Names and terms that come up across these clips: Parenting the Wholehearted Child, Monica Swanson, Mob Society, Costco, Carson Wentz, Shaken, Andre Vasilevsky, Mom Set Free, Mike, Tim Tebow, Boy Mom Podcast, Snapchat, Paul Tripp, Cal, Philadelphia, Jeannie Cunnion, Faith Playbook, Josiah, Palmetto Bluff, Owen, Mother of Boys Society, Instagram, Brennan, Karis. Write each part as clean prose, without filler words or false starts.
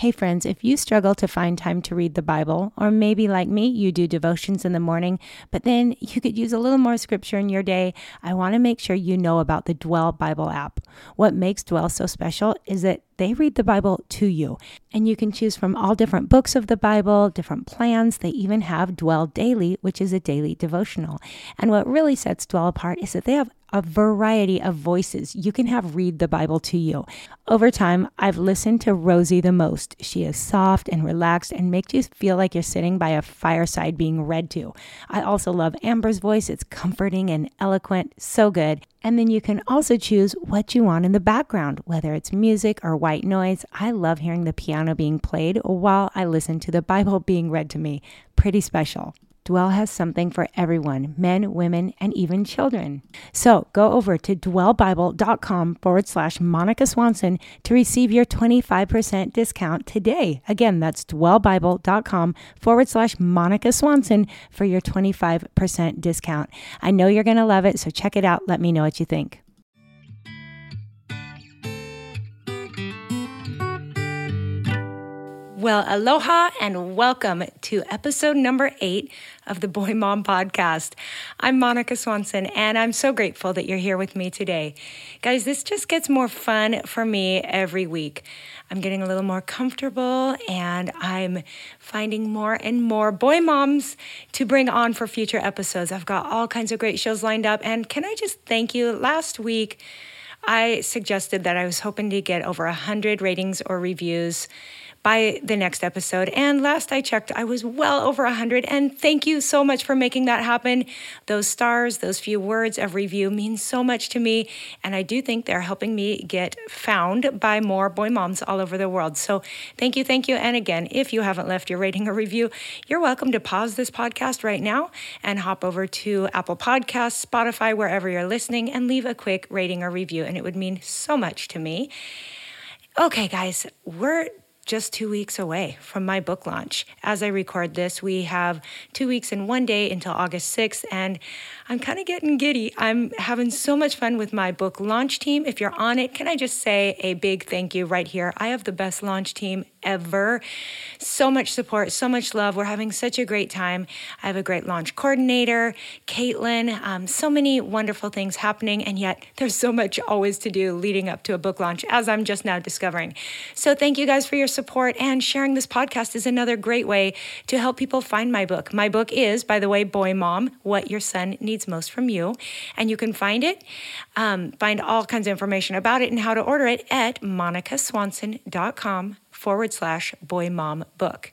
Hey friends, if you struggle to find time to read the Bible, or maybe like me, you do devotions in the morning, but then you could use a little more scripture in your day, I want to make sure you know about the Dwell Bible app. What makes Dwell so special is that they read the Bible to you, and you can choose from all different books of the Bible, different plans. They even have Dwell Daily, which is a daily devotional. And what really sets Dwell apart is that they have a variety of voices. You can have read the Bible to you. Over time, I've listened to Rosie the most. She is soft and relaxed and makes you feel like you're sitting by a fireside being read to. I also love Amber's voice. It's comforting and eloquent, so good. And then you can also choose what you want in the background, whether it's music or white noise. I love hearing the piano being played while I listen to the Bible being read to me. Pretty special. Dwell has something for everyone, men, women, and even children. So go over to dwellbible.com/Monica Swanson to receive your 25% discount today. Again, that's dwellbible.com/Monica Swanson for your 25% discount. I know you're going to love it, so check it out. Let me know what you think. Well, aloha and welcome to episode number 8 of the Boy Mom Podcast. I'm Monica Swanson, and I'm so grateful that you're here with me today. Guys, this just gets more fun for me every week. I'm getting a little more comfortable, and I'm finding more and more boy moms to bring on for future episodes. I've got all kinds of great shows lined up, and can I just thank you? Last week, I suggested that I was hoping to get over 100 ratings or reviews by the next episode. And last I checked, I was well over 100. And thank you so much for making that happen. Those stars, those few words of review mean so much to me. And I do think they're helping me get found by more boy moms all over the world. So thank you. And again, if you haven't left your rating or review, you're welcome to pause this podcast right now and hop over to Apple Podcasts, Spotify, wherever you're listening, and leave a quick rating or review. And it would mean so much to me. Okay, guys, we're just 2 weeks away from my book launch. As I record this, we have 2 weeks and 1 day until August 6th, and I'm kind of getting giddy. I'm having so much fun with my book launch team. If you're on it, can I just say a big thank you right here? I have the best launch team ever. So much support, so much love. We're having such a great time. I have a great launch coordinator, Caitlin, so many wonderful things happening, and yet there's so much always to do leading up to a book launch, as I'm just now discovering. So thank you guys for your support, and sharing this podcast is another great way to help people find my book. My book is, by the way, Boy Mom, What Your Son Needs Most From You, and you can find it, find all kinds of information about it and how to order it at monicaswanson.com/boymombook.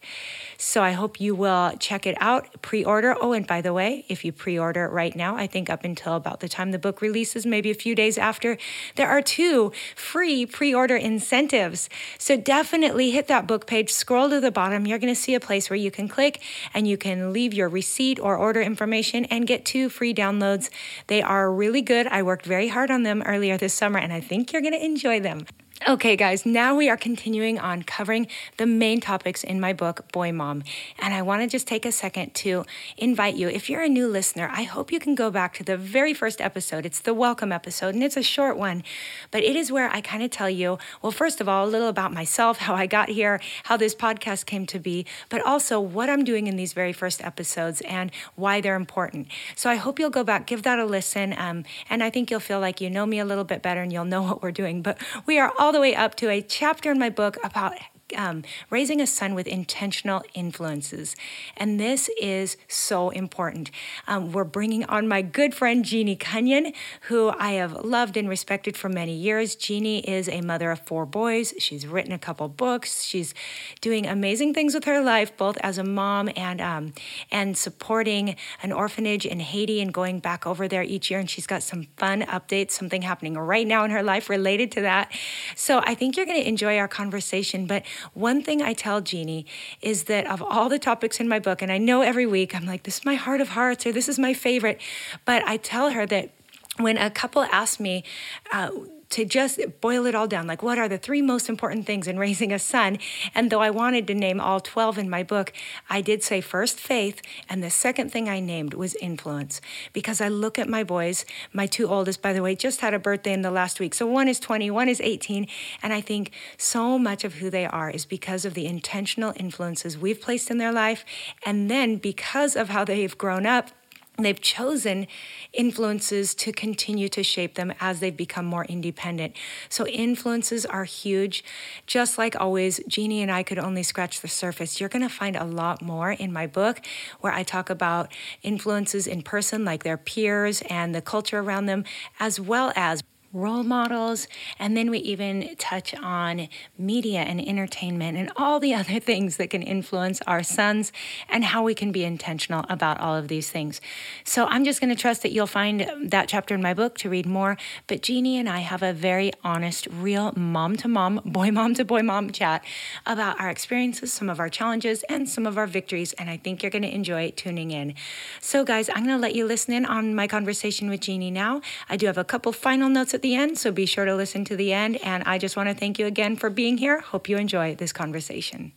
So I hope you will check it out, pre-order. Oh, and by the way, if you pre-order right now, I think up until about the time the book releases, maybe a few days after, there are 2 free pre-order incentives. So definitely hit that book page, scroll to the bottom. You're going to see a place where you can click and you can leave your receipt or order information and get 2 free downloads. They are really good. I worked very hard on them earlier this summer, and I think you're going to enjoy them. Okay, guys, now we are continuing on covering the main topics in my book, Boy Mom. And I want to just take a second to invite you. If you're a new listener, I hope you can go back to the very first episode. It's the welcome episode, and it's a short one. But it is where I kind of tell you, well, first of all, a little about myself, how I got here, how this podcast came to be, but also what I'm doing in these very first episodes and why they're important. So I hope you'll go back, give that a listen, and I think you'll feel like you know me a little bit better and you'll know what we're doing. But we are all the way up to a chapter in my book about raising a son with intentional influences. And this is so important. We're bringing on my good friend, Jeannie Cunnion, who I have loved and respected for many years. Jeannie is a mother of 4 boys. She's written a couple books. She's doing amazing things with her life, both as a mom and supporting an orphanage in Haiti and going back over there each year. And she's got some fun updates, something happening right now in her life related to that. So I think you're going to enjoy our conversation, but one thing I tell Jeannie is that of all the topics in my book, and I know every week I'm like, this is my heart of hearts, or this is my favorite, but I tell her that when a couple asks me to just boil it all down, like what are the three most important things in raising a son? And though I wanted to name all 12 in my book, I did say first faith, and the second thing I named was influence, because I look at my boys, my two oldest, by the way, just had a birthday in the last week. So one is 20, one is 18, and I think so much of who they are is because of the intentional influences we've placed in their life, and then because of how they've grown up, they've chosen influences to continue to shape them as they've become more independent. So influences are huge. Just like always, Jeannie and I could only scratch the surface. You're going to find a lot more in my book where I talk about influences in person, like their peers and the culture around them, as well as role models, and then we even touch on media and entertainment and all the other things that can influence our sons and how we can be intentional about all of these things. So I'm just going to trust that you'll find that chapter in my book to read more, but Jeannie and I have a very honest, real mom-to-mom, boy-mom-to-boy-mom chat about our experiences, some of our challenges, and some of our victories, and I think you're going to enjoy tuning in. So guys, I'm going to let you listen in on my conversation with Jeannie now. I do have a couple final notes at the end, so be sure to listen to the end. And I just want to thank you again for being here. Hope you enjoy this conversation.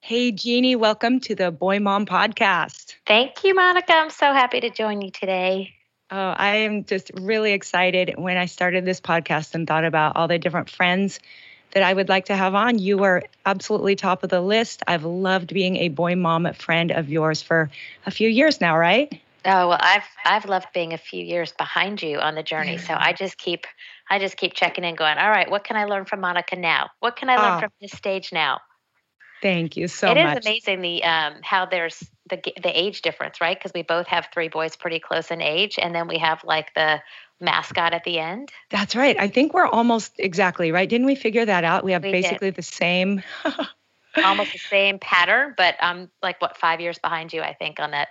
Hey, Jeannie, welcome to the Boy Mom Podcast. Thank you, Monica. I'm so happy to join you today. Oh, I am just really excited. When I started this podcast and thought about all the different friends that I would like to have on, you were absolutely top of the list. I've loved being a boy mom friend of yours for a few years now, right? Oh, well, I've loved being a few years behind you on the journey. So I just keep checking in going, all right, what can I learn from Monica now? What can I learn from this stage now? Thank you so much. It is amazing how there's the age difference, right? Because we both have three boys pretty close in age. And then we have like the mascot at the end. That's right. I think we're almost exactly right. Didn't we figure that out? We have the same. Almost the same pattern, but I'm like, what, 5 years behind you, I think, on that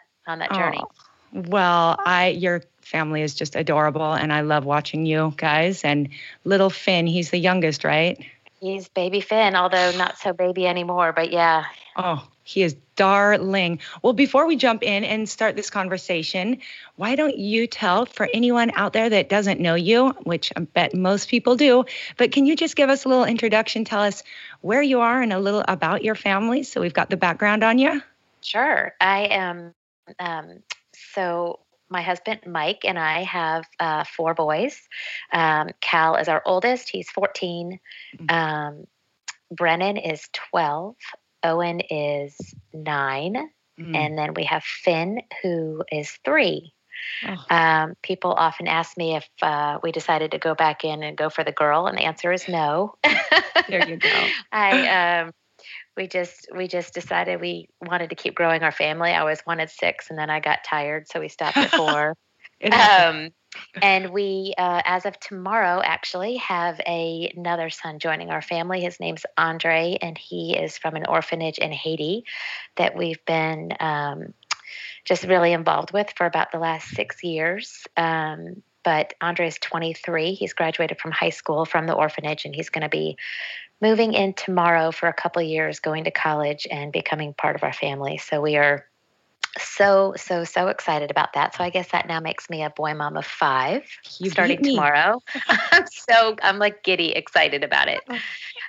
journey. Oh. Well, your family is just adorable, and I love watching you guys. And little Finn, he's the youngest, right? He's baby Finn, although not so baby anymore, but yeah. Oh, he is darling. Well, before we jump in and start this conversation, why don't you tell, for anyone out there that doesn't know you, which I bet most people do, but can you just give us a little introduction, tell us where you are and a little about your family so we've got the background on you? Sure. I am... So my husband, Mike, and I have four boys. Cal is our oldest. He's 14. Brennan is 12. Owen is 9. Mm-hmm. And then we have Finn, who is 3. Oh. People often ask me if we decided to go back in and go for the girl, and the answer is no. There you go. We just decided we wanted to keep growing our family. I always wanted 6, and then I got tired, so we stopped at 4. And we, as of tomorrow, actually have another son joining our family. His name's Andre, and he is from an orphanage in Haiti that we've been just really involved with for about the last 6 years. But Andre's 23. He's graduated from high school from the orphanage, and he's going to be moving in tomorrow for a couple of years, going to college and becoming part of our family. So we are so excited about that. So I guess that now makes me a boy mom of 5 starting tomorrow. I'm like giddy excited about it.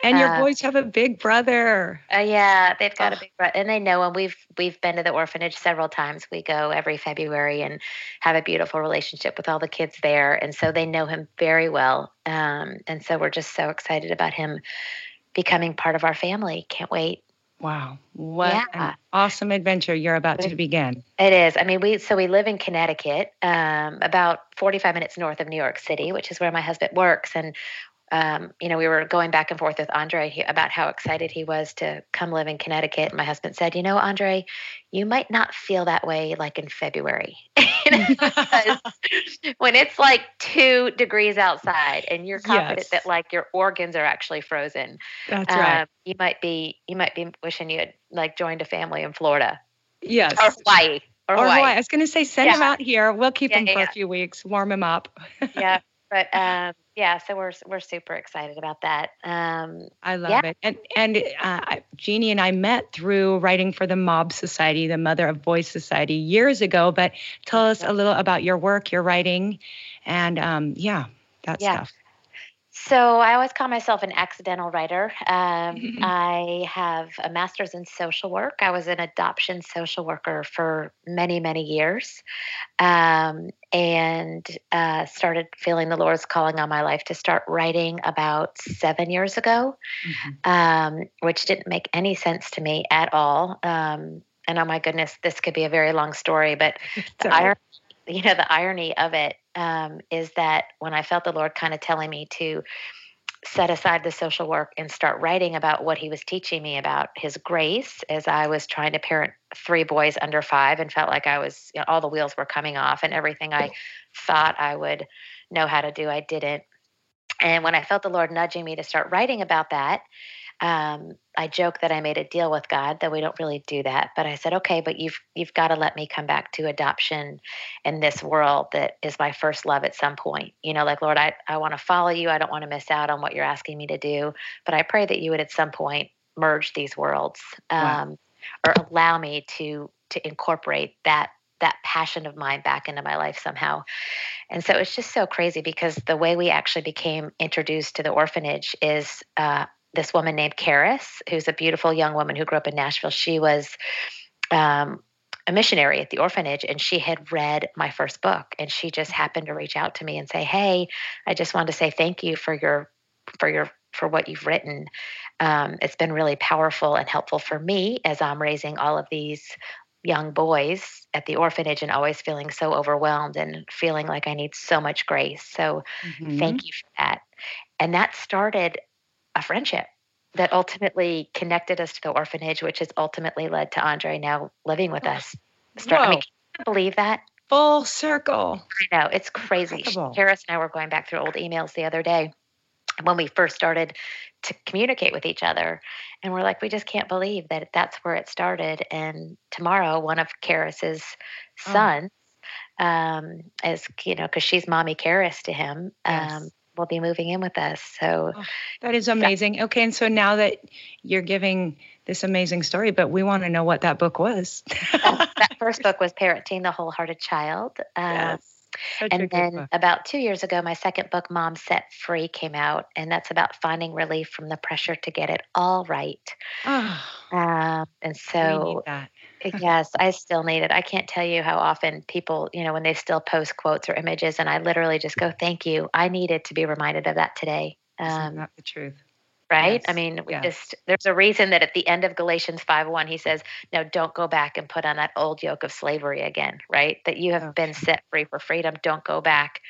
And your boys have a big brother. Yeah, they've got a big brother, and they know him. We've been to the orphanage several times. We go every February and have a beautiful relationship with all the kids there. And so they know him very well. And so we're just so excited about him becoming part of our family. Can't wait. Wow. What an awesome adventure you're about to begin. It is. I mean, we live in Connecticut, about 45 minutes north of New York City, which is where my husband works. And, we were going back and forth with Andre about how excited he was to come live in Connecticut. And my husband said, you know, Andre, you might not feel that way like in February. Because when it's like 2 degrees outside and you're confident that like your organs are actually frozen, that's right. You might be wishing you had like joined a family in Florida. Yes. Or Hawaii. Or Hawaii. I was going to say, send him out here. We'll keep him for a few weeks, warm him up. Yeah. But, so we're super excited about that. I love it. And Jeannie and I met through writing for the Mob Society, the Mother of Boys Society, years ago. But tell us a little about your work, your writing, and that stuff. So I always call myself an accidental writer. I have a master's in social work. I was an adoption social worker for many, many years, and started feeling the Lord's calling on my life to start writing about 7 years ago, which didn't make any sense to me at all. And oh my goodness, this could be a very long story, but the irony of it is that when I felt the Lord kind of telling me to set aside the social work and start writing about what he was teaching me about his grace, as I was trying to parent three boys under five and felt like I was, you know, all the wheels were coming off and everything I thought I would know how to do, I didn't. And when I felt the Lord nudging me to start writing about that, I joke that I made a deal with God that we don't really do that, but I said, okay, but you've got to let me come back to adoption in this world that is my first love at some point, you know, like, Lord, I want to follow you. I don't want to miss out on what you're asking me to do, but I pray that you would at some point merge these worlds, or allow me to incorporate that passion of mine back into my life somehow. And so it's just so crazy because the way we actually became introduced to the orphanage is, this woman named Karis, who's a beautiful young woman who grew up in Nashville. She was a missionary at the orphanage, and she had read my first book, and she just happened to reach out to me and say, hey, I just wanted to say thank you for what you've written. It's been really powerful and helpful for me as I'm raising all of these young boys at the orphanage and always feeling so overwhelmed and feeling like I need so much grace. So thank you for that. And that started a friendship that ultimately connected us to the orphanage, which has ultimately led to Andre now living with us. I mean, can you believe that? Full circle. I know. It's crazy. Karis and I were going back through old emails the other day when we first started to communicate with each other. And we're like, we just can't believe that that's where it started. And tomorrow, one of Karis's sons, as you know, because she's Mommy Karis to him, will be moving in with us. So that is amazing. Yeah. Okay. And so now that you're giving this amazing story, but we want to know what that book was. That first book was Parenting the Wholehearted Child. And then book. About 2 years ago, my second book, Mom Set Free, came out, and that's about finding relief from the pressure to get it all right. And so yes, I still need it. I can't tell you how often people, you know, when they still post quotes or images, and I literally just go, thank you. I needed to be reminded of that today. Isn't that the truth? Right? Yes. I mean, there's a reason that at the end of Galatians 5:1, he says, now don't go back and put on that old yoke of slavery again, right? That you have been set free for freedom. Don't go back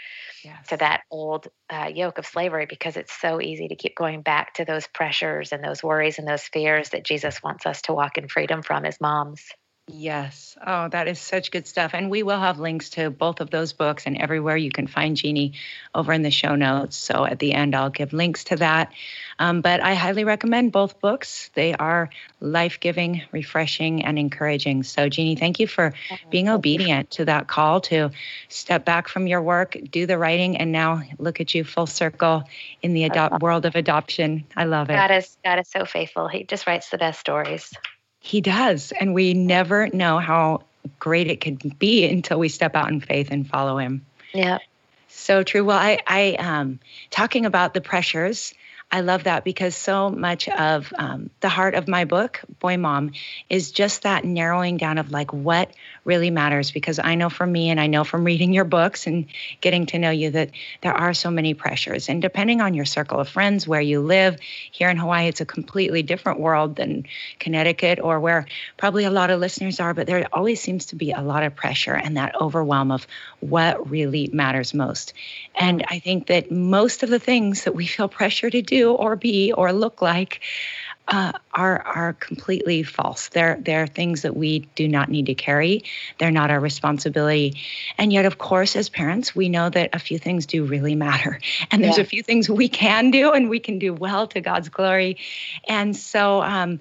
to that old yoke of slavery, because it's so easy to keep going back to those pressures and those worries and those fears that Jesus wants us to walk in freedom from as moms. Yes. Oh, that is such good stuff. And we will have links to both of those books and everywhere you can find Jeannie over in the show notes. So at the end, I'll give links to that. But I highly recommend both books. They are life-giving, refreshing, and encouraging. So Jeannie, thank you for being obedient to that call to step back from your work, do the writing, and now look at you full circle in the world of adoption. I love it. God is so faithful. He just writes the best stories. He does. And we never know how great it could be until we step out in faith and follow him. Yeah. So true. Well, I talking about the pressures, I love that because so much of the heart of my book, Boy Mom, is just that narrowing down of like what really matters. Because I know from me and I know from reading your books and getting to know you that there are so many pressures. And depending on your circle of friends, where you live, here in Hawaii, it's a completely different world than Connecticut or where probably a lot of listeners are. But there always seems to be a lot of pressure and that overwhelm of what really matters most. And I think that most of the things that we feel pressure to do or be or look like are completely false. They're things that we do not need to carry. They're not our responsibility. And yet, of course, as parents, we know that a few things do really matter. And there's a few things we can do and we can do well to God's glory. And so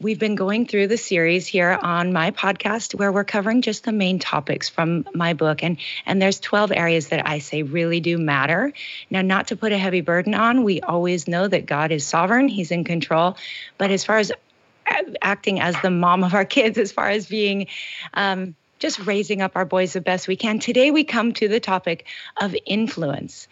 we've been going through the series here on my podcast where we're covering just the main topics from my book. And there's 12 areas that I say really do matter. Now, not to put a heavy burden on, we always know that God is sovereign. He's in control. But as far as acting as the mom of our kids, as far as being just raising up our boys the best we can. Today, we come to the topic of influence.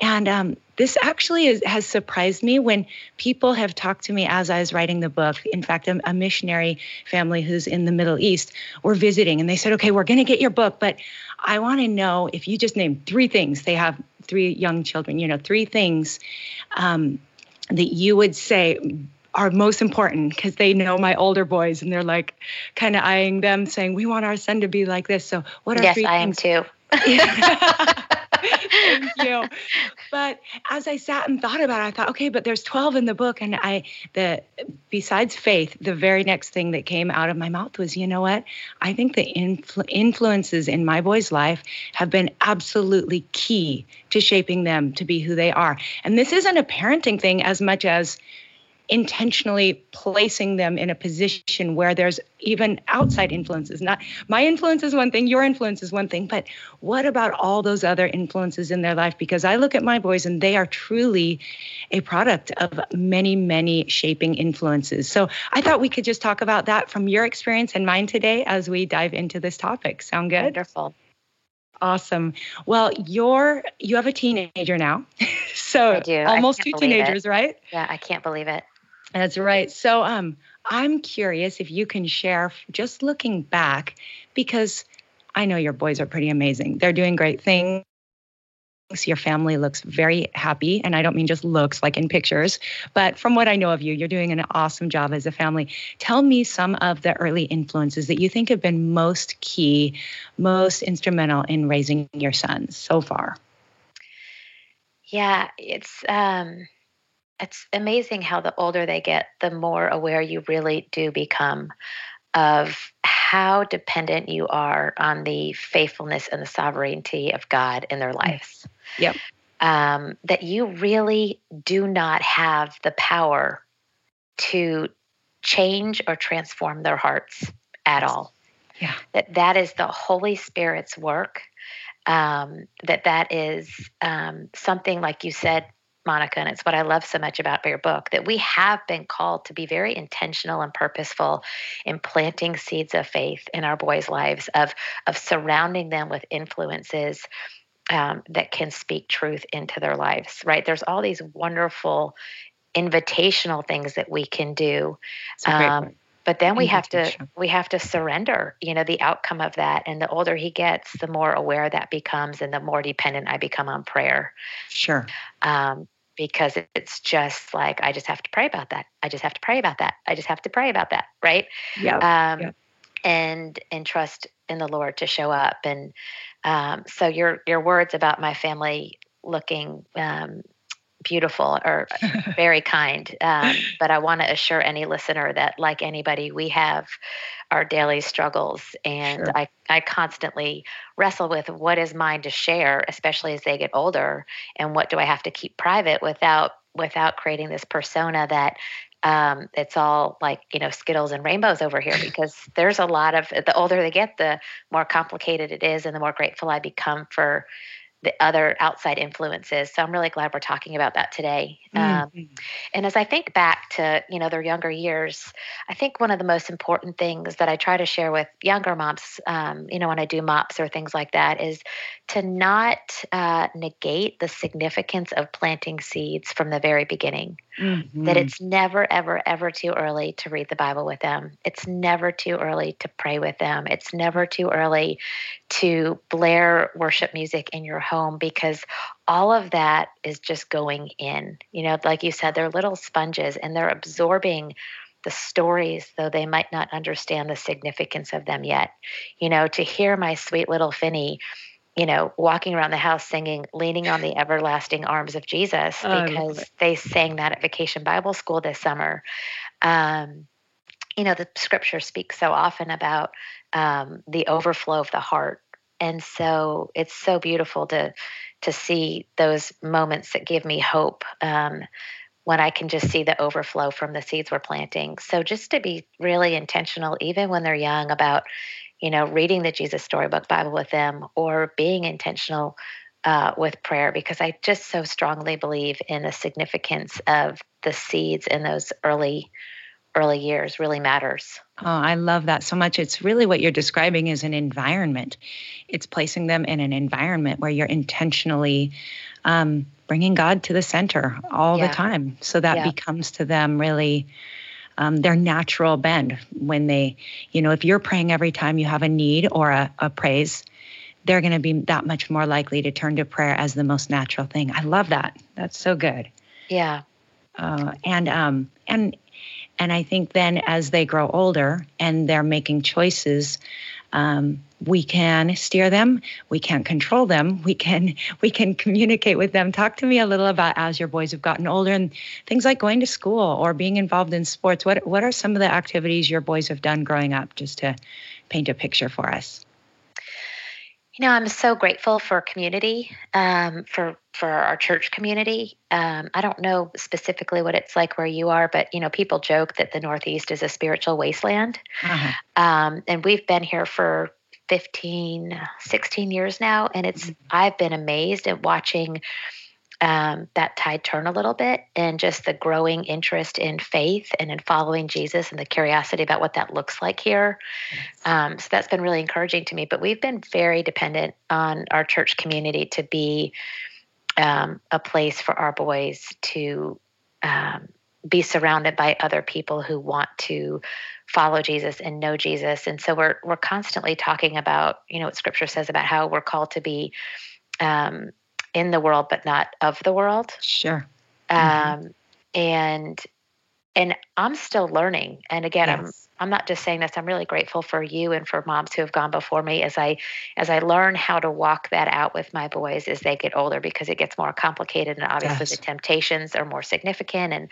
And this actually has surprised me when people have talked to me as I was writing the book. In fact, a missionary family who's in the Middle East were visiting, and they said, okay, we're going to get your book, but I want to know if you just name three things. They have three young children, you know, three things that you would say are most important, because they know my older boys and they're like kind of eyeing them saying, we want our son to be like this. So what are three things? Yes, I am too. Thank you. But as I sat and thought about it, I thought, okay, but there's 12 in the book. And besides faith, the very next thing that came out of my mouth was, you know what? I think the influences in my boy's life have been absolutely key to shaping them to be who they are. And this isn't a parenting thing as much as intentionally placing them in a position where there's even outside influences. Not my influence is one thing, your influence is one thing, but what about all those other influences in their life? Because I look at my boys and they are truly a product of many, many shaping influences. So I thought we could just talk about that from your experience and mine today as we dive into this topic. Sound good? Wonderful. Awesome. Well, you have a teenager now. So I do. Almost two teenagers, right? Yeah, I can't believe it. That's right. So I'm curious if you can share, just looking back, because I know your boys are pretty amazing. They're doing great things. Your family looks very happy. And I don't mean just looks like in pictures, but from what I know of you, you're doing an awesome job as a family. Tell me some of the early influences that you think have been most key, most instrumental in raising your sons so far. Yeah, it's amazing how the older they get, the more aware you really do become of how dependent you are on the faithfulness and the sovereignty of God in their lives. Yep. That you really do not have the power to change or transform their hearts at all. Yeah. That is the Holy Spirit's work. That is something, like you said, Monica, and it's what I love so much about your book, that we have been called to be very intentional and purposeful in planting seeds of faith in our boys' lives, of surrounding them with influences that can speak truth into their lives, right? There's all these wonderful invitational things that we can do. But then we have to surrender, you know, the outcome of that. And the older he gets, the more aware that becomes and the more dependent I become on prayer. Sure. Because it's just like, I just have to pray about that. I just have to pray about that. I just have to pray about that. Right. Yeah. And trust in the Lord to show up. And so your words about my family looking beautiful or very kind. But I want to assure any listener that, like anybody, we have our daily struggles. And sure. I constantly wrestle with what is mine to share, especially as they get older, and what do I have to keep private without creating this persona that it's all like, you know, Skittles and rainbows over here, because there's a lot of, the older they get, the more complicated it is and the more grateful I become for the other outside influences. So I'm really glad we're talking about that today. And as I think back to, you know, their younger years, I think one of the most important things that I try to share with younger moms, you know, when I do MOPs or things like that, is to not negate the significance of planting seeds from the very beginning. Mm-hmm. That it's never, ever, ever too early to read the Bible with them. It's never too early to pray with them. It's never too early to blare worship music in your home, because all of that is just going in. You know, like you said, they're little sponges and they're absorbing the stories, though they might not understand the significance of them yet. You know, to hear my sweet little Finny, you know, walking around the house singing, Leaning on the Everlasting Arms of Jesus, because they sang that at Vacation Bible School this summer. You know, the scripture speaks so often about the overflow of the heart. And so it's so beautiful to see those moments that give me hope when I can just see the overflow from the seeds we're planting. So just to be really intentional, even when they're young, about, you know, reading the Jesus Storybook Bible with them, or being intentional with prayer, because I just so strongly believe in the significance of the seeds in those early early years really matters. Oh, I love that so much. It's really what you're describing is an environment. It's placing them in an environment where you're intentionally bringing God to the center all the time. So that becomes to them really their natural bend. When they, you know, if you're praying every time you have a need or a praise, they're going to be that much more likely to turn to prayer as the most natural thing. I love that. That's so good. Yeah. And I think then as they grow older and they're making choices, we can steer them. We can't control them. We can communicate with them. Talk to me a little about as your boys have gotten older and things like going to school or being involved in sports. What are some of the activities your boys have done growing up, just to paint a picture for us? You know, I'm so grateful for community, for our church community. I don't know specifically what it's like where you are, but, you know, people joke that the Northeast is a spiritual wasteland. Uh-huh. And we've been here for 16 years now. And it's, mm-hmm. I've been amazed at watching that tide turn a little bit, and just the growing interest in faith and in following Jesus and the curiosity about what that looks like here. So that's been really encouraging to me, but we've been very dependent on our church community to be a place for our boys to be surrounded by other people who want to follow Jesus and know Jesus. And so we're constantly talking about, you know, what scripture says about how we're called to be, in the world, but not of the world. Sure. Mm-hmm. And I'm still learning. And again, yes. I'm not just saying this, I'm really grateful for you and for moms who have gone before me as I learn how to walk that out with my boys as they get older, because it gets more complicated and obviously the temptations are more significant. And,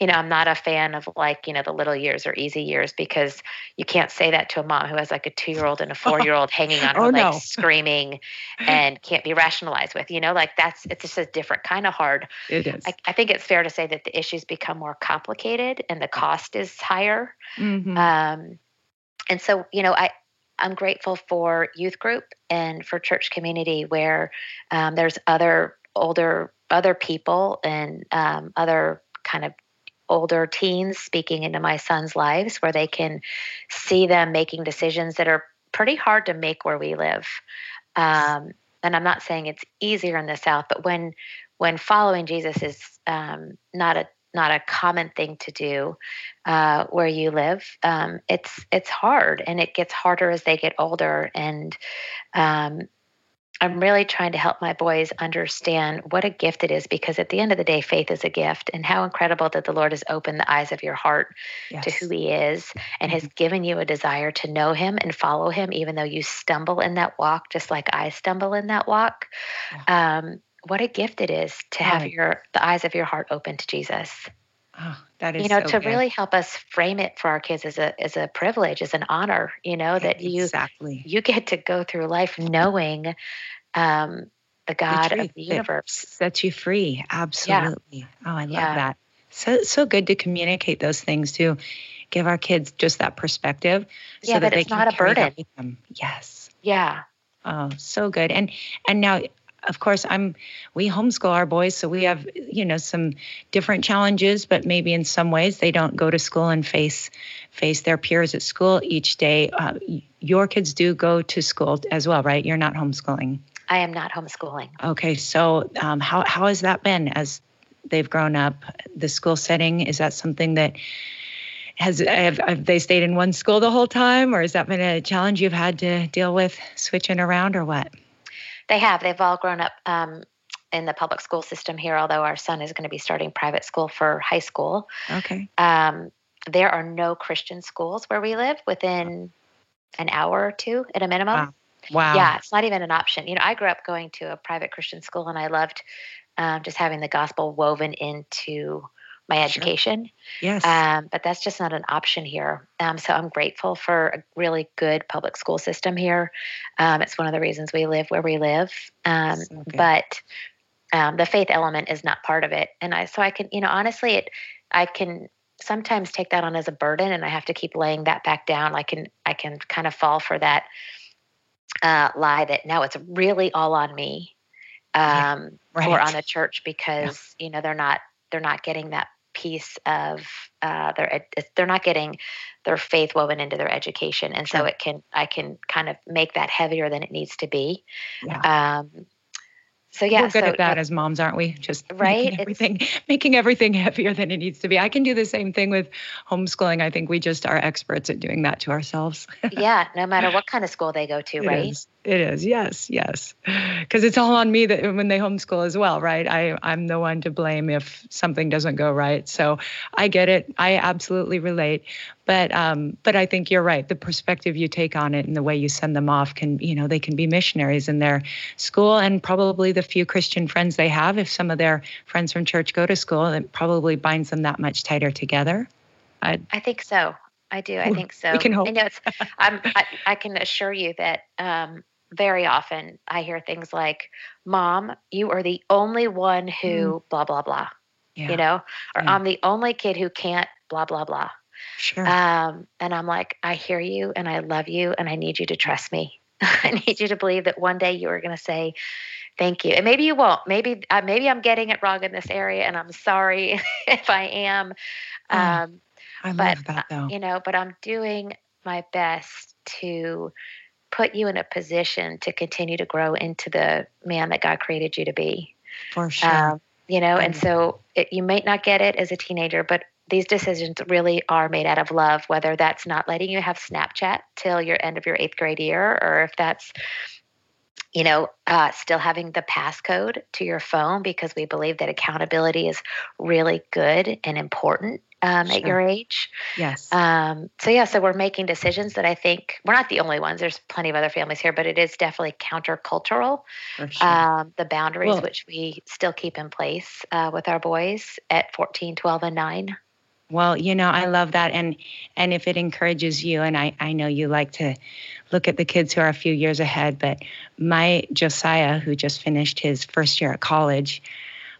you know, I'm not a fan of, like, you know, the little years or easy years, because you can't say that to a mom who has like a 2-year-old and a 4-year-old hanging on her legs screaming and can't be rationalized with, you know, like it's just a different kind of hard. It is. I think it's fair to say that the issues become more complicated and the cost is higher. Mm-hmm. And so, you know, I'm grateful for youth group and for church community where there's other people and other kind of older teens speaking into my son's lives, where they can see them making decisions that are pretty hard to make where we live. And I'm not saying it's easier in the South, but when following Jesus is not a common thing to do where you live, it's hard, and it gets harder as they get older. And I'm really trying to help my boys understand what a gift it is, because at the end of the day, faith is a gift, and how incredible that the Lord has opened the eyes of your heart to who he is, and has given you a desire to know him and follow him, even though you stumble in that walk, just like I stumble in that walk. Yeah. What a gift it is to have the eyes of your heart open to Jesus. Oh, that is, you know, so to good. Really help us frame it for our kids as a privilege, as an honor, you know, that you get to go through life knowing the God of the universe sets you free. Absolutely. Yeah. Oh, I love that. So good to communicate those things, to give our kids just that perspective, so that it's not a burden. Yes. Yeah. Oh, so good. And now, of course, we homeschool our boys, so we have, you know, some different challenges, but maybe in some ways they don't go to school and face their peers at school each day. Your kids do go to school as well, right? You're not homeschooling. I am not homeschooling. Okay, so how has that been as they've grown up? The school setting, is that something that have they stayed in one school the whole time, or has that been a challenge you've had to deal with switching around, or what? They have. They've all grown up in the public school system here, although our son is going to be starting private school for high school. Okay. There are no Christian schools where we live within an hour or two at a minimum. Wow. Yeah, it's not even an option. You know, I grew up going to a private Christian school, and I loved just having the gospel woven into my education. Sure. Yes. But that's just not an option here. So I'm grateful for a really good public school system here. It's one of the reasons we live where we live. But the faith element is not part of it. And I can, you know, honestly, I can sometimes take that on as a burden, and I have to keep laying that back down. I can kind of fall for that lie that now it's really all on me or on the church, because, you know, they're not getting that piece of they're not getting their faith woven into their education. And so I can kind of make that heavier than it needs to be. Yeah. So we're good at that as moms, aren't we? Just right? making everything heavier than it needs to be. I can do the same thing with homeschooling. I think we just are experts at doing that to ourselves. Yeah, no matter what kind of school they go to, right? It is. Yes. Because it's all on me that when they homeschool as well, right? I'm the one to blame if something doesn't go right. So I get it. I absolutely relate. But I think you're right. The perspective you take on it and the way you send them off they can be missionaries in their school, and probably the few Christian friends they have, if some of their friends from church go to school, it probably binds them that much tighter together. I think so. I do. I think so. We can hope. I know I can assure you that very often I hear things like, "Mom, you are the only one who blah, blah, blah," or "I'm the only kid who can't blah, blah, blah." Sure. And I'm like, I hear you and I love you and I need you to trust me. I need you to believe that one day you are going to say thank you. And maybe you won't. Maybe I'm getting it wrong in this area, and I'm sorry if I am. But I'm doing my best to put you in a position to continue to grow into the man that God created you to be. For sure. And so you might not get it as a teenager, but these decisions really are made out of love, whether that's not letting you have Snapchat till your end of your 8th grade year, or if that's, still having the passcode to your phone, because we believe that accountability is really good and important at your age. Yes. So we're making decisions that I think we're not the only ones. There's plenty of other families here, but it is definitely countercultural. For sure. The boundaries, which we still keep in place with our boys at 14, 12, and 9. Well, I love that. And if it encourages you, and I know you like to look at the kids who are a few years ahead, but my Josiah, who just finished his first year at college,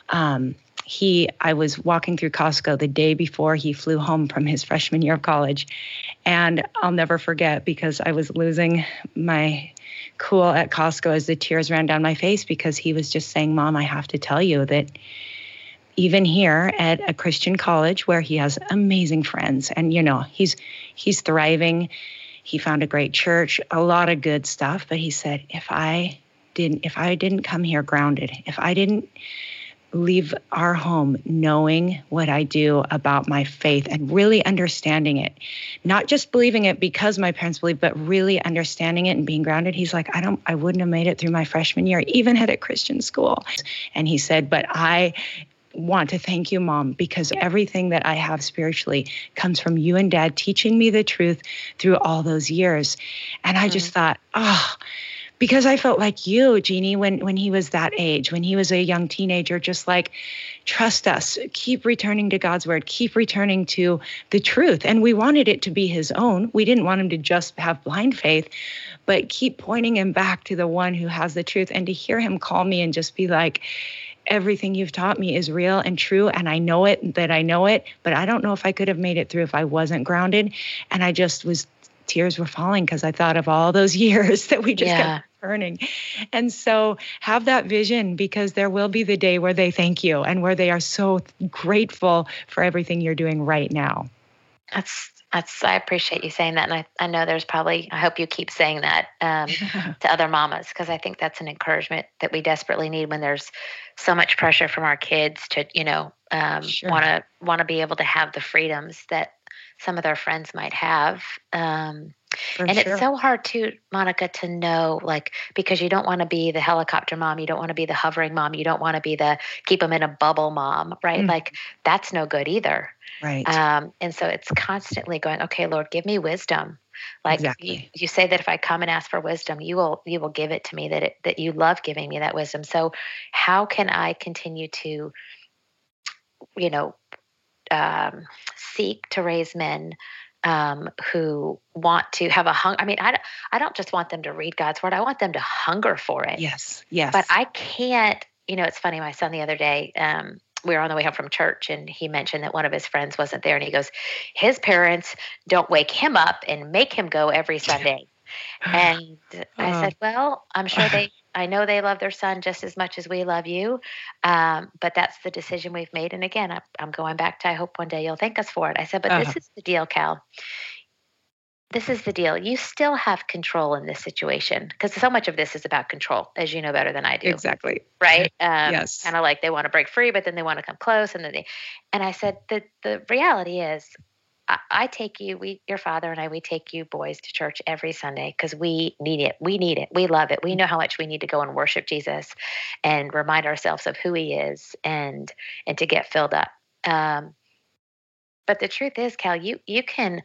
I was walking through Costco the day before he flew home from his freshman year of college. And I'll never forget, because I was losing my cool at Costco as the tears ran down my face, because he was just saying, "Mom, I have to tell you that even here at a Christian college where he has amazing friends and, he's thriving. He found a great church, a lot of good stuff. But he said, if I didn't come here grounded, if I didn't leave our home knowing what I do about my faith and really understanding it, not just believing it because my parents believe, but really understanding it and being grounded." He's like, I wouldn't have made it through my freshman year, even at a Christian school. And he said, "But I want to thank you, Mom, because everything that I have spiritually comes from you and Dad teaching me the truth through all those years." And I just thought, because I felt like you, Jeannie, when he was that age, when he was a young teenager, just like, trust us, keep returning to God's word, keep returning to the truth. And we wanted it to be his own. We didn't want him to just have blind faith, but keep pointing him back to the one who has the truth. And to hear him call me and just be like, "Everything you've taught me is real and true. And I know it, but I don't know if I could have made it through if I wasn't grounded." And I just was, tears were falling, because I thought of all those years that we just kept turning. And so have that vision, because there will be the day where they thank you and where they are so grateful for everything you're doing right now. I appreciate you saying that. And I know there's probably, I hope you keep saying that to other mamas, because I think that's an encouragement that we desperately need when there's so much pressure from our kids to, want to be able to have the freedoms that some of their friends might have. It's so hard too, Monica, to know, like, because you don't want to be the helicopter mom. You don't want to be the hovering mom. You don't want to be the keep them in a bubble mom, right? Like, that's no good either. Right. And so it's constantly going, "Okay, Lord, give me wisdom." Like, you say that if I come and ask for wisdom, you will give it to me, that you love giving me that wisdom. So how can I continue to, seek to raise men who want to have a hunger? I mean, I don't just want them to read God's word. I want them to hunger for it. Yes. But I can't, it's funny. My son the other day, we were on the way home from church, and he mentioned that one of his friends wasn't there, and he goes, his parents don't wake him up and make him go every Sunday. And I said, well, I'm sure they I know they love their son just as much as we love you, but that's the decision we've made. And again, I'm going back to, I hope one day you'll thank us for it. I said, but this is the deal, Cal. This is the deal. You still have control in this situation, because so much of this is about control, as you know better than I do. Exactly. Right? Yes. Kind of like they want to break free, but then they want to come close. And then I said that the reality is, I take you, your father and I, we take you boys to church every Sunday because we need it. We need it. We love it. We know how much we need to go and worship Jesus and remind ourselves of who he is and to get filled up. But the truth is, Cal, you can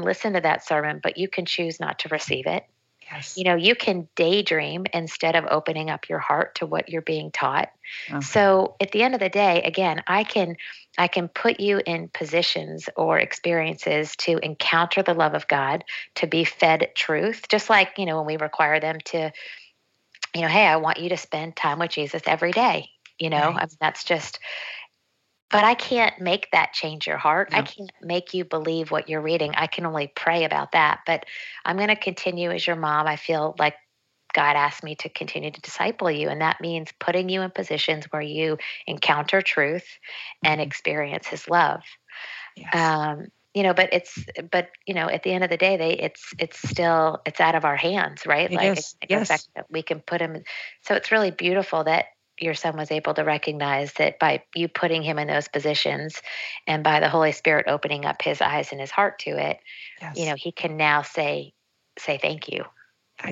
listen to that sermon, but you can choose not to receive it. Yes. You know, you can daydream instead of opening up your heart to what you're being taught. Okay. So at the end of the day, again, I can put you in positions or experiences to encounter the love of God, to be fed truth, just like, you know, when we require them to, you know, hey, I want you to spend time with Jesus every day. You know, right. I mean, that's just, but I can't make that change your heart. No. I can't make you believe what you're reading. I can only pray about that. But I'm going to continue as your mom. I feel like God asked me to continue to disciple you. And that means putting you in positions where you encounter truth and experience his love. Yes. You know, but at the end of the day, it's out of our hands, right? Yes. The fact that we can put him. So it's really beautiful that your son was able to recognize that by you putting him in those positions and by the Holy Spirit opening up his eyes and his heart to it, yes. You know, he can now say thank you.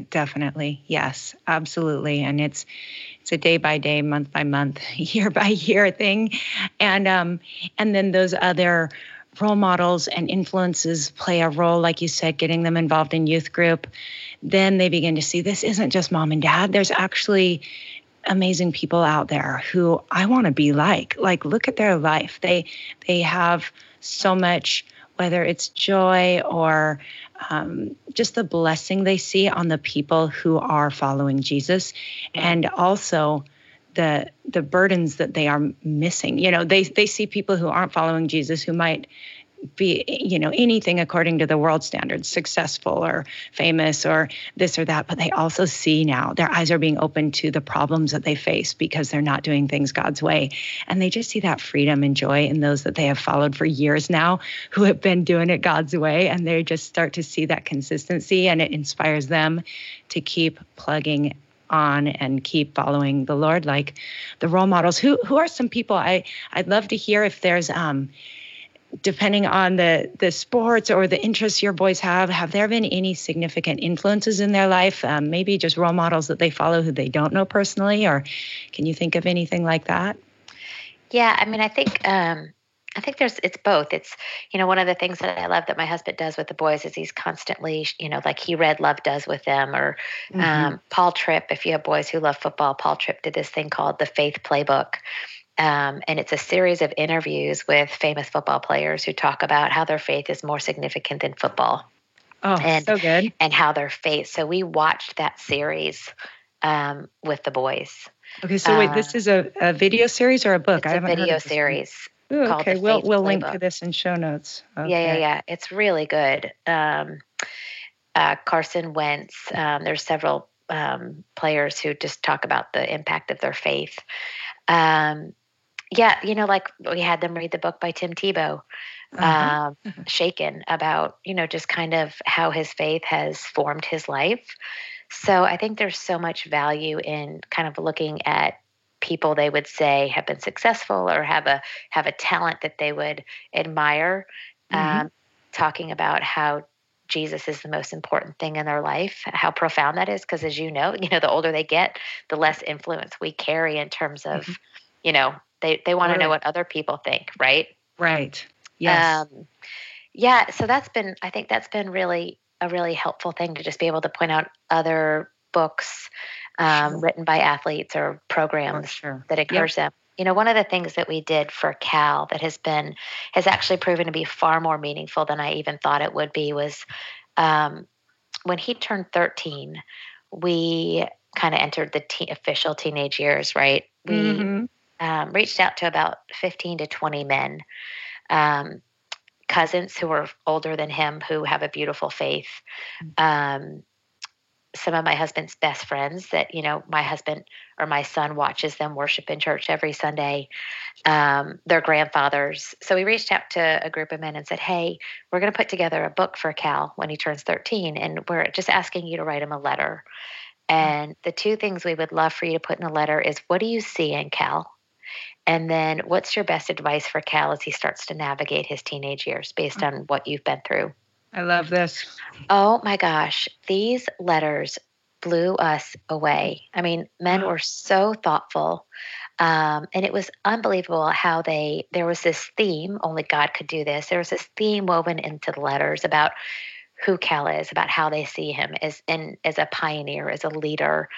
Definitely. Yes, absolutely. And it's a day by day, month by month, year by year thing. And then those other role models and influences play a role, like you said, getting them involved in youth group. Then they begin to see this isn't just mom and dad. There's actually amazing people out there who I want to be like, look at their life. They have so much, whether it's joy or just the blessing they see on the people who are following Jesus, and also the burdens that they are missing. You know, they see people who aren't following Jesus who might be, you know, anything according to the world standards, successful or famous or this or that. But they also see now, their eyes are being opened to the problems that they face because they're not doing things God's way. And they just see that freedom and joy in those that they have followed for years now who have been doing it God's way. And they just start to see that consistency, and it inspires them to keep plugging on and keep following the Lord, like the role models. Who are some people? I'd love to hear if there's, depending on the sports or the interests your boys have there been any significant influences in their life? Maybe just role models that they follow who they don't know personally, or can you think of anything like that? Yeah. I mean, I think it's both. It's, you know, one of the things that I love that my husband does with the boys is he's constantly, you know, like he read Love Does with them, or Paul Tripp. If you have boys who love football, Paul Tripp did this thing called the Faith Playbook. And it's a series of interviews with famous football players who talk about how their faith is more significant than football. Oh, so good. And how their faith. So we watched that series with the boys. Okay, so wait, this is a video series or a book? It's a video series. Ooh, okay, we'll link to this in show notes. Okay. Yeah. It's really good. Carson Wentz. There's several players who just talk about the impact of their faith. Yeah, you know, like we had them read the book by Tim Tebow, Shaken, about, you know, just kind of how his faith has formed his life. So I think there's so much value in kind of looking at people they would say have been successful or have a talent that they would admire, talking about how Jesus is the most important thing in their life, how profound that is. Because as you know, the older they get, the less influence we carry in terms of, you know, they want to know what other people think. Right. Right. Yes. Yeah. So I think that's been really a really helpful thing to just be able to point out other books written by athletes or programs that encourage them. You know, one of the things that we did for Cal that has actually proven to be far more meaningful than I even thought it would be was when he turned 13, we kind of entered the official teenage years, right? We reached out to about 15 to 20 men, cousins who were older than him who have a beautiful faith, some of my husband's best friends that, you know, my husband or my son watches them worship in church every Sunday, their grandfathers. So we reached out to a group of men and said, hey, we're going to put together a book for Cal when he turns 13. And we're just asking you to write him a letter. And the two things we would love for you to put in a letter is, what do you see in Cal? And then what's your best advice for Cal as he starts to navigate his teenage years based on what you've been through? I love this. Oh my gosh. These letters blew us away. I mean, men were so thoughtful. And it was unbelievable how there was this theme, only God could do this. There was this theme woven into the letters about who Cal is, about how they see him as a pioneer, as a leader,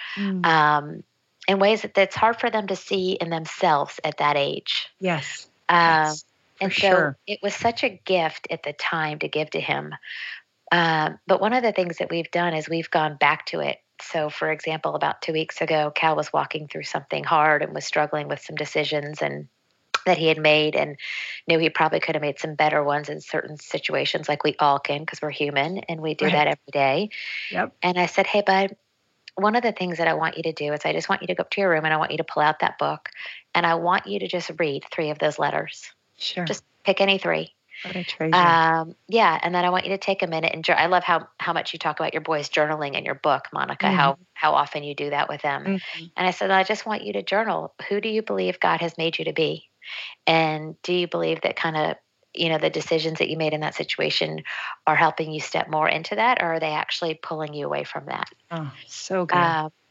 in ways that's hard for them to see in themselves at that age. Yes. Yes. And so it was such a gift at the time to give to him. But one of the things that we've done is we've gone back to it. So, for example, about 2 weeks ago, Cal was walking through something hard and was struggling with some decisions and that he had made, and knew he probably could have made some better ones in certain situations, like we all can, because we're human and we do that every day. Yep. And I said, hey, bud, one of the things that I want you to do is I just want you to go up to your room and I want you to pull out that book and I want you to just read 3 of those letters. Sure. Just pick any 3. Yeah. And then I want you to take a minute and I love how much you talk about your boys journaling in your book, Monica, how often you do that with them. And I said, I just want you to journal. Who do you believe God has made you to be? And do you believe that kind of, you know, the decisions that you made in that situation are helping you step more into that, or are they actually pulling you away from that? Oh, so good.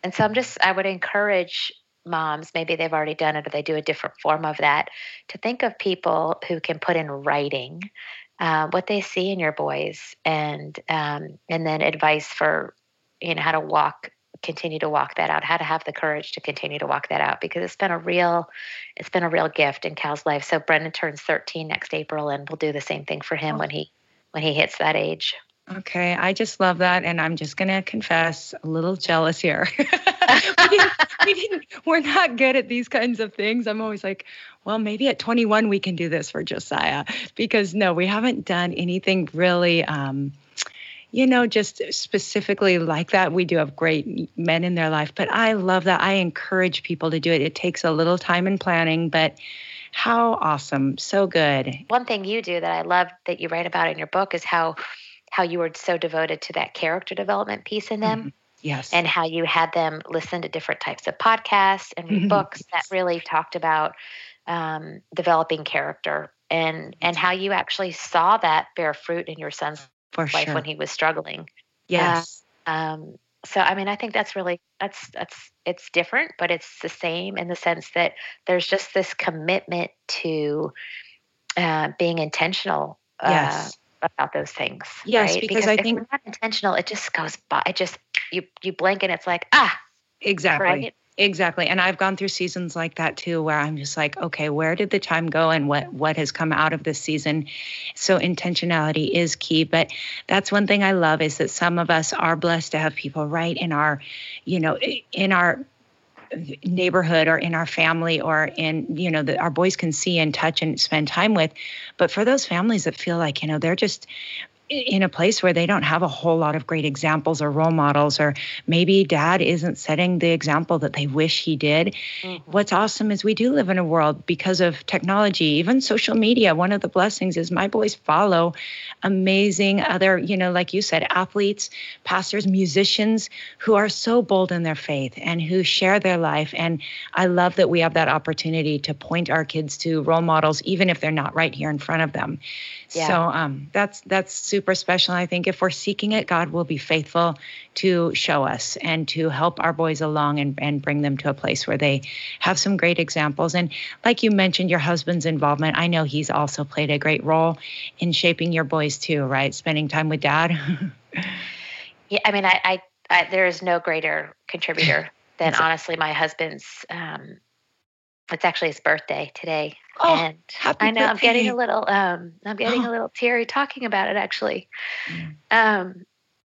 And so I would encourage moms, maybe they've already done it, or they do a different form of that, to think of people who can put in writing what they see in your boys, and then advice for, you know, how to continue to walk that out, how to have the courage to continue to walk that out, because it's been a real gift in Cal's life. So Brennan turns 13 next April, and we'll do the same thing for him when he hits that age. Okay. I just love that. And I'm just going to confess, a little jealous here. We're not good at these kinds of things. I'm always like, well, maybe at 21, we can do this for Josiah, because we haven't done anything really, just specifically like that. We do have great men in their life, but I love that. I encourage people to do it. It takes a little time and planning, but how awesome. So good. One thing you do that I love that you write about in your book is how you were so devoted to that character development piece in them. Yes. And how you had them listen to different types of podcasts and read books that really talked about developing character, and how you actually saw that bear fruit in your son's life when he was struggling. Yes. So, I mean, I think it's different, but it's the same in the sense that there's just this commitment to being intentional about those things. Yes. Right? Because I think if we're not intentional, it just goes by. It just, you blink and it's like, exactly. Right? Exactly. And I've gone through seasons like that too, where I'm just like, okay, where did the time go and what has come out of this season? So intentionality is key. But that's one thing I love, is that some of us are blessed to have people right in our, in our neighborhood or in our family or in, that our boys can see and touch and spend time with. But for those families that feel like, they're just in a place where they don't have a whole lot of great examples or role models, or maybe dad isn't setting the example that they wish he did. What's awesome is we do live in a world, because of technology, even social media. One of the blessings is my boys follow amazing other, like you said, athletes, pastors, musicians who are so bold in their faith and who share their life. And I love that we have that opportunity to point our kids to role models, even if they're not right here in front of them. Yeah. So that's super special. I think if we're seeking it, God will be faithful to show us and to help our boys along and bring them to a place where they have some great examples. And like you mentioned, your husband's involvement, I know he's also played a great role in shaping your boys too, right? Spending time with dad. Yeah. I mean, I there is no greater contributor than honestly my husband's, it's actually his birthday today. Oh, and happy birthday. I'm getting a little teary talking about it, actually,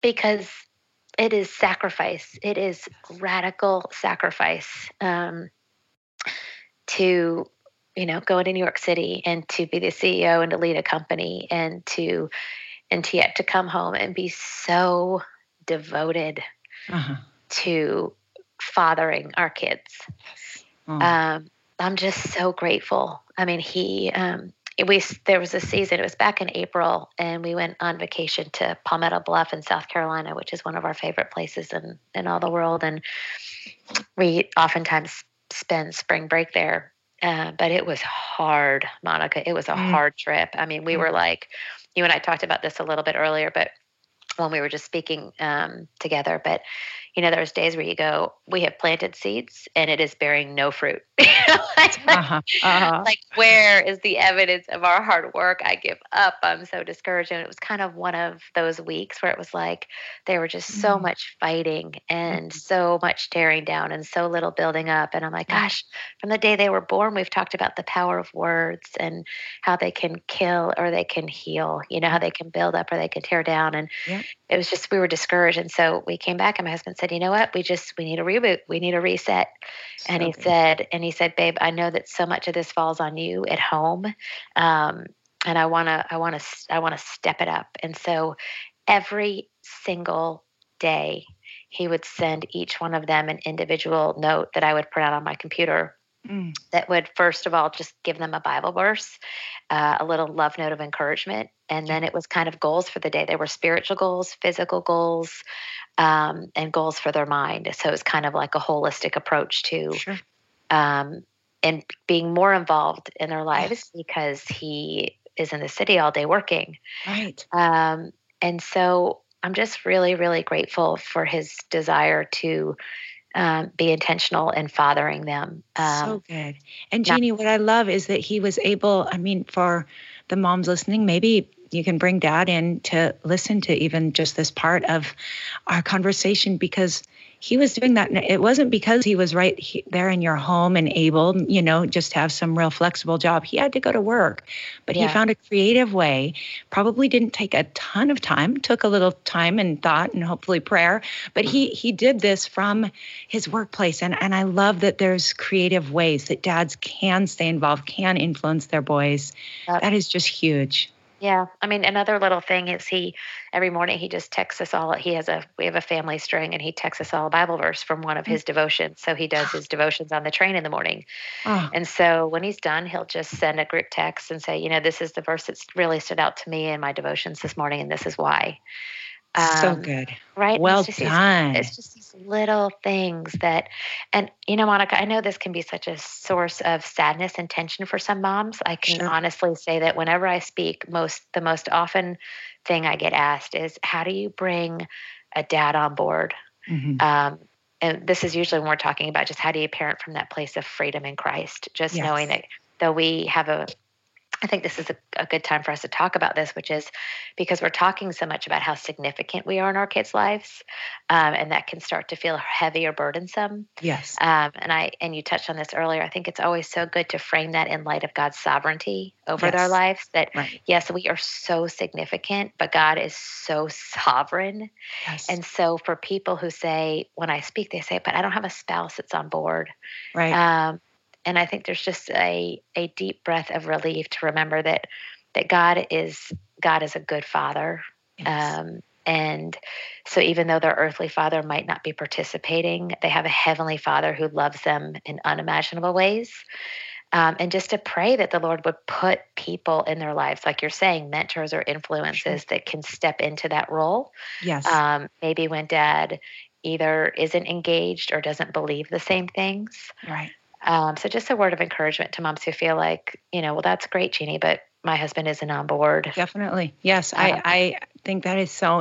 because it is sacrifice. It is radical sacrifice to, go into New York City and to be the CEO and to lead a company and to yet to come home and be so devoted to fathering our kids. I'm just so grateful. I mean, there was a season, it was back in April, and we went on vacation to Palmetto Bluff in South Carolina, which is one of our favorite places in all the world. And we oftentimes spend spring break there. But it was hard, Monica. It was a hard trip. I mean, we were like, you and I talked about this a little bit earlier, but when we were just speaking together, but you know, there's days where you go, we have planted seeds and it is bearing no fruit. Like, where is the evidence of our hard work? I give up. I'm so discouraged. And it was kind of one of those weeks where it was like, there were just so much fighting and so much tearing down and so little building up. And I'm like, gosh, from the day they were born, we've talked about the power of words and how they can kill or they can heal, you know, how they can build up or they can tear down. And it was just, we were discouraged. And so we came back and my husband said, you know what? We need a reboot. We need a reset. So and he said, babe, I know that so much of this falls on you at home. And I want to step it up. And so every single day he would send each one of them an individual note that I would print out on my computer that would, first of all, just give them a Bible verse, a little love note of encouragement. And then it was kind of goals for the day. There were spiritual goals, physical goals, and goals for their mind. So it's kind of like a holistic approach to, and being more involved in their lives because he is in the city all day working. And so I'm just really, really grateful for his desire to, be intentional in fathering them. So good. And Jeannie, what I love is that he was able, I mean, for the moms listening, maybe you can bring dad in to listen to even just this part of our conversation, because he was doing that. It wasn't because he was right there in your home and able, you know, just have some real flexible job. He had to go to work, but he found a creative way, probably didn't take a ton of time, took a little time and thought and hopefully prayer, but he did this from his workplace. And I love that there's creative ways that dads can stay involved, can influence their boys. That is just huge. Yeah. I mean, another little thing is every morning he just texts us all. We have a family string and he texts us all a Bible verse from one of his devotions. So he does his devotions on the train in the morning. And so when he's done, he'll just send a group text and say, you know, this is the verse that's really stood out to me in my devotions this morning. And this is why. So good. Right. Well done. It's just these little things that, and you know, Monica, I know this can be such a source of sadness and tension for some moms. I can honestly say that whenever I speak, the most often thing I get asked is, how do you bring a dad on board? And this is usually when we're talking about just how do you parent from that place of freedom in Christ, just knowing that though we have I think this is a good time for us to talk about this, which is because we're talking so much about how significant we are in our kids' lives, and that can start to feel heavy or burdensome. And you touched on this earlier. I think it's always so good to frame that in light of God's sovereignty over their lives, that yes, we are so significant, but God is so sovereign. And so for people who say, when I speak, they say, but I don't have a spouse that's on board. And I think there's just a deep breath of relief to remember that God is a good father. And so even though their earthly father might not be participating, they have a heavenly father who loves them in unimaginable ways. And just to pray that the Lord would put people in their lives, like you're saying, mentors or influences that can step into that role. Maybe when dad either isn't engaged or doesn't believe the same things. So just a word of encouragement to moms who feel like, you know, well, that's great, Jeannie, but my husband isn't on board. Definitely. Yes. I think that is so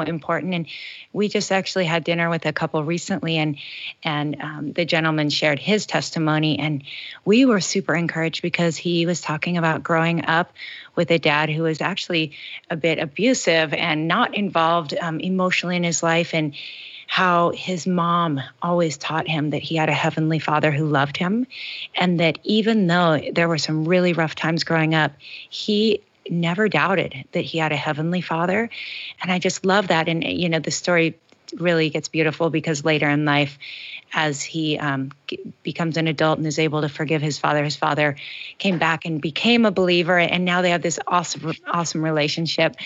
important. And we just actually had dinner with a couple recently and the gentleman shared his testimony and we were super encouraged because he was talking about growing up with a dad who was actually a bit abusive and not involved emotionally in his life, and how his mom always taught him that he had a heavenly father who loved him, and that even though there were some really rough times growing up, he never doubted that he had a heavenly father. And I just love that. And, you know, the story really gets beautiful because later in life, as he becomes an adult and is able to forgive his father. His father came back and became a believer, and now they have this awesome relationship.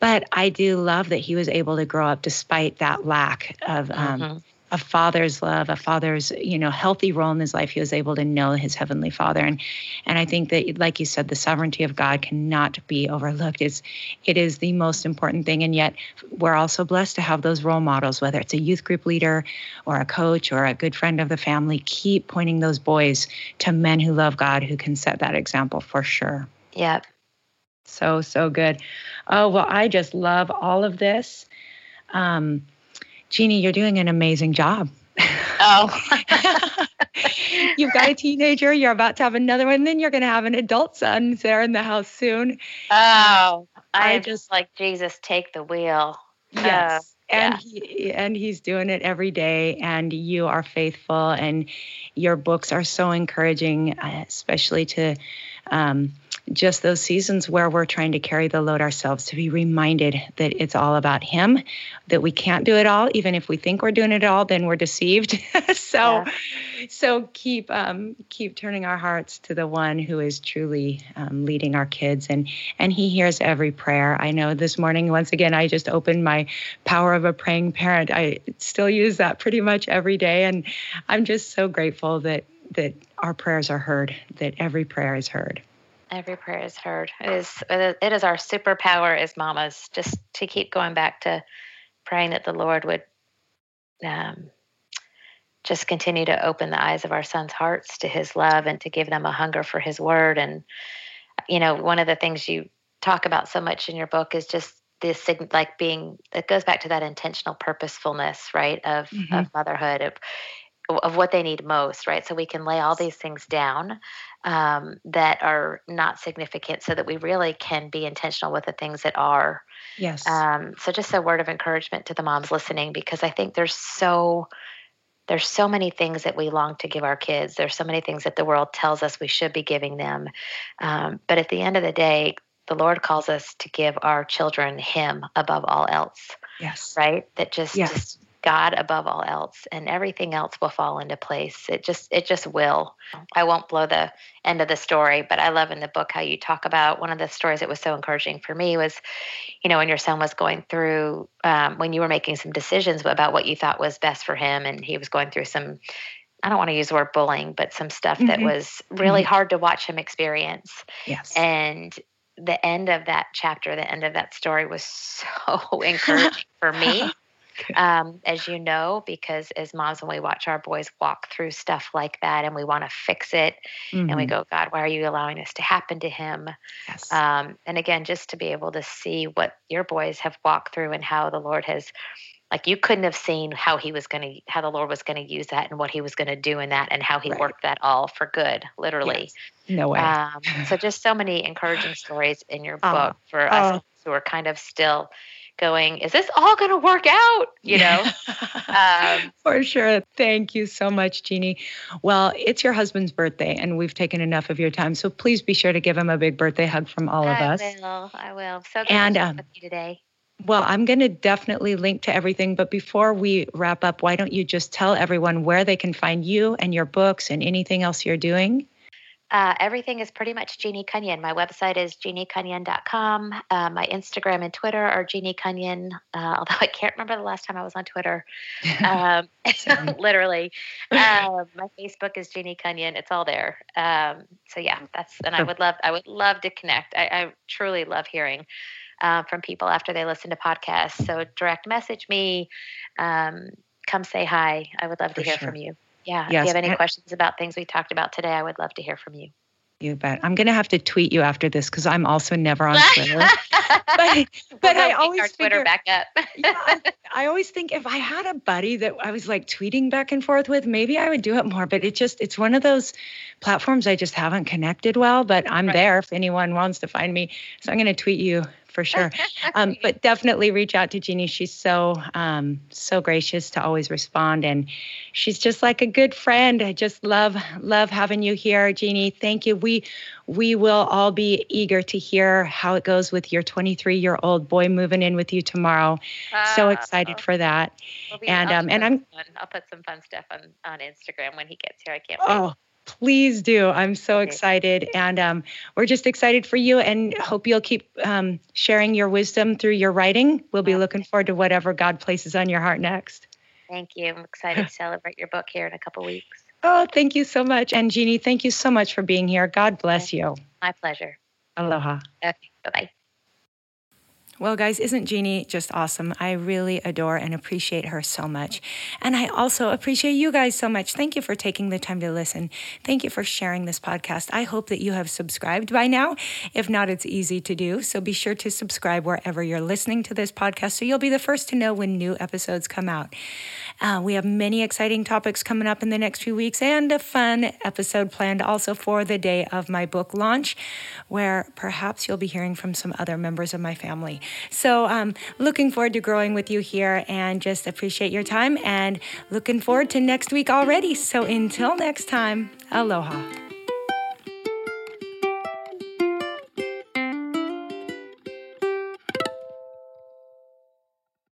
But I do love that he was able to grow up despite that lack of a father's love, a father's, healthy role in his life. He was able to know his heavenly father. And I think that, like you said, the sovereignty of God cannot be overlooked. It is the most important thing. And yet we're also blessed to have those role models, whether it's a youth group leader or a coach or a good friend of the family. Keep pointing those boys to men who love God, who can set that example for sure. Yep. So good. Oh, well, I just love all of this. Jeannie, you're doing an amazing job. Oh. You've got a teenager. You're about to have another one. Then you're going to have an adult son there in the house soon. Oh, I just like, Jesus, take the wheel. Yes. He's doing it every day, and you are faithful, and your books are so encouraging, especially to just those seasons where we're trying to carry the load ourselves, to be reminded that it's all about him, that we can't do it all. Even if we think we're doing it all, then we're deceived. So keep turning our hearts to the one who is truly leading our kids, and he hears every prayer. I know this morning, once again, I just opened my Power of a Praying Parent. I still use that pretty much every day. And I'm just so grateful that our prayers are heard, that every prayer is heard. Every prayer is heard. It is our superpower as mamas, just to keep going back to praying that the Lord would just continue to open the eyes of our sons' hearts to his love and to give them a hunger for his word. And, one of the things you talk about so much in your book is just this, like being, it goes back to that intentional purposefulness, right, of motherhood, of what they need most, right? So we can lay all these things down that are not significant, so that we really can be intentional with the things that are. Yes. So just a word of encouragement to the moms listening, because I think there's so many things that we long to give our kids. There's so many things that the world tells us we should be giving them. But at the end of the day, the Lord calls us to give our children him above all else. Yes. Right? That just God above all else, and everything else will fall into place. It just will. I won't blow the end of the story, but I love in the book how you talk about one of the stories that was so encouraging for me was, when your son was going through, when you were making some decisions about what you thought was best for him, and he was going through some, I don't want to use the word bullying, but some stuff that was really hard to watch him experience. Yes. And the end of that chapter, the end of that story was so encouraging for me. As you know, because as moms, when we watch our boys walk through stuff like that and we want to fix it and we go, God, why are you allowing this to happen to him? Yes. And again, just to be able to see what your boys have walked through and how the Lord has, like, you couldn't have seen how the Lord was going to use that and what he was going to do in that and how he worked that all for good, literally. Yes. No way. So just so many encouraging stories in your book for us who are kind of still going, is this all going to work out? For sure. Thank you so much, Jeannie. Well, it's your husband's birthday, and we've taken enough of your time. So please be sure to give him a big birthday hug from all of us. I will. So good to talk with you today. Well, I'm going to definitely link to everything. But before we wrap up, why don't you just tell everyone where they can find you and your books and anything else you're doing? Everything is pretty much Jeannie Cunnion. My website is jeanniecunnion.com. My Instagram and Twitter are Jeannie Cunnion, although I can't remember the last time I was on Twitter. Literally. My Facebook is Jeannie Cunnion. It's all there. I would love to connect. I truly love hearing from people after they listen to podcasts. So direct message me, come say hi. I would love to hear from you. Yeah. Yes. If you have any questions about things we talked about today, I would love to hear from you. You bet. I'm going to have to tweet you after this, because I'm also never on Twitter. But I always our Twitter back up. I always think if I had a buddy that I was like tweeting back and forth with, maybe I would do it more. But it's one of those platforms I just haven't connected well. But I'm there if anyone wants to find me. So I'm going to tweet you for sure. But definitely reach out to Jeannie. She's so gracious to always respond. And she's just like a good friend. I just love having you here, Jeannie. Thank you. We will all be eager to hear how it goes with your 23-year-old boy moving in with you tomorrow. So excited for that. I'll put some fun stuff on Instagram when he gets here. I can't wait. Oh, please do. I'm so excited. And we're just excited for you and hope you'll keep sharing your wisdom through your writing. We'll be looking forward to whatever God places on your heart next. Thank you. I'm excited to celebrate your book here in a couple weeks. Oh, thank you so much. And Jeannie, thank you so much for being here. God bless you. My pleasure. Aloha. Okay, bye-bye. Well, guys, isn't Jeannie just awesome? I really adore and appreciate her so much. And I also appreciate you guys so much. Thank you for taking the time to listen. Thank you for sharing this podcast. I hope that you have subscribed by now. If not, it's easy to do. So be sure to subscribe wherever you're listening to this podcast so you'll be the first to know when new episodes come out. We have many exciting topics coming up in the next few weeks and a fun episode planned also for the day of my book launch, where perhaps you'll be hearing from some other members of my family. So looking forward to growing with you here and just appreciate your time and looking forward to next week already. So until next time, aloha.